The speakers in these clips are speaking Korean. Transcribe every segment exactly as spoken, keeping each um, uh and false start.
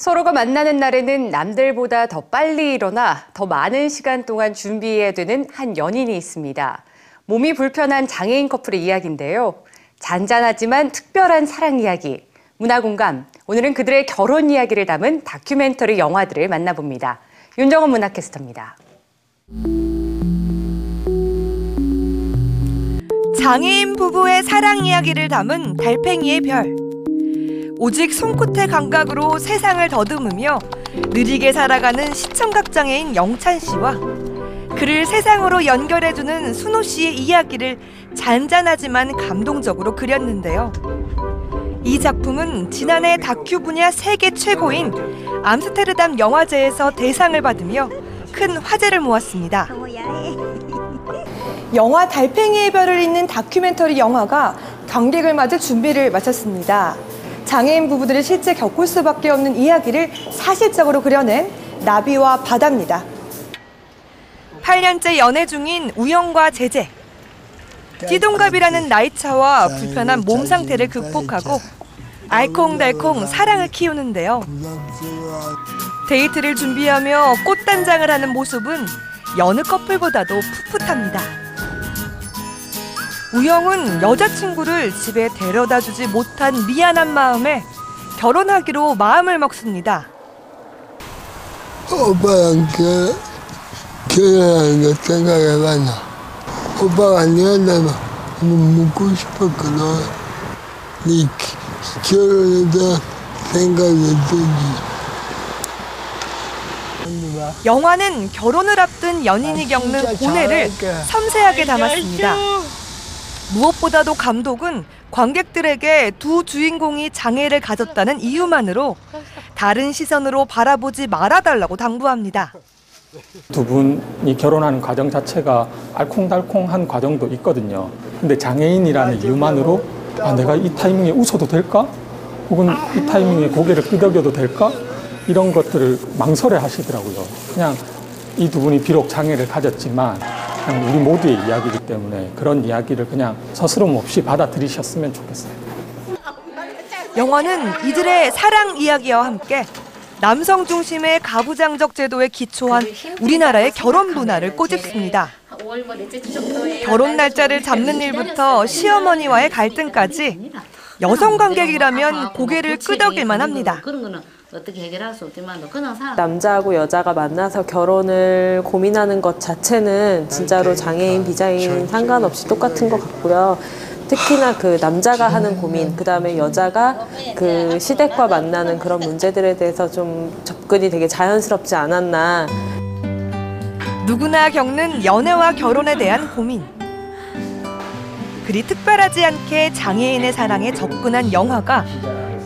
서로가 만나는 날에는 남들보다 더 빨리 일어나 더 많은 시간 동안 준비해야 되는 한 연인이 있습니다. 몸이 불편한 장애인 커플의 이야기인데요. 잔잔하지만 특별한 사랑 이야기, 문화공감. 오늘은 그들의 결혼 이야기를 담은 다큐멘터리 영화들을 만나봅니다. 윤정원 문화캐스터입니다. 장애인 부부의 사랑 이야기를 담은 달팽이의 별. 오직 손끝의 감각으로 세상을 더듬으며 느리게 살아가는 시청각 장애인 영찬 씨와 그를 세상으로 연결해주는 순호 씨의 이야기를 잔잔하지만 감동적으로 그렸는데요. 이 작품은 지난해 다큐 분야 세계 최고인 암스테르담 영화제에서 대상을 받으며 큰 화제를 모았습니다. 영화 달팽이의 별을 잇는 다큐멘터리 영화가 관객을 맞을 준비를 마쳤습니다. 장애인 부부들이 실제 겪을 수밖에 없는 이야기를 사실적으로 그려낸 나비와 바다입니다. 팔 년째 연애 중인 우영과 제재. 띠동갑이라는 나이차와 불편한 몸 상태를 극복하고 알콩달콩 사랑을 키우는데요. 데이트를 준비하며 꽃단장을 하는 모습은 여느 커플보다도 풋풋합니다. 우영은 여자친구를 집에 데려다주지 못한 미안한 마음에 결혼하기로 마음을 먹습니다. 오빠랑 그, 결혼하는 거 생각해봤나? 오빠가 내한다면 묻고 싶었거든. 네 결혼에 대한 생각이 들지. 영화는 결혼을 앞둔 연인이 겪는 고뇌를 섬세하게 담았습니다. 무엇보다도 감독은 관객들에게 두 주인공이 장애를 가졌다는 이유만으로 다른 시선으로 바라보지 말아달라고 당부합니다. 두 분이 결혼하는 과정 자체가 알콩달콩한 과정도 있거든요. 근데 장애인이라는 이유만으로 아, 내가 이 타이밍에 웃어도 될까? 혹은 이 타이밍에 고개를 끄덕여도 될까? 이런 것들을 망설여 하시더라고요. 그냥 이 두 분이 비록 장애를 가졌지만 그냥 우리 모두의 이야기이기 때문에 그런 이야기를 그냥 서스럼 없이 받아들이셨으면 좋겠어요. 영화는 이들의 사랑 이야기와 함께 남성 중심의 가부장적 제도에 기초한 우리나라의 결혼 문화를 꼬집습니다. 결혼 날짜를 잡는 일부터 시어머니와의 갈등까지 여성 관객이라면 고개를 끄덕일만 합니다. 어떻게 해결할 수 없지만 그냥 사... 남자하고 여자가 만나서 결혼을 고민하는 것 자체는 진짜로 장애인, 비장애인 상관없이 똑같은 것 같고요. 특히나 그 남자가 하는 고민, 그다음에 여자가 그 시댁과 만나는 그런 문제들에 대해서 좀 접근이 되게 자연스럽지 않았나. 누구나 겪는 연애와 결혼에 대한 고민. 그리 특별하지 않게 장애인의 사랑에 접근한 영화가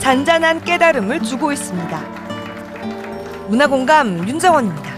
잔잔한 깨달음을 주고 있습니다. 문화공감 윤정원입니다.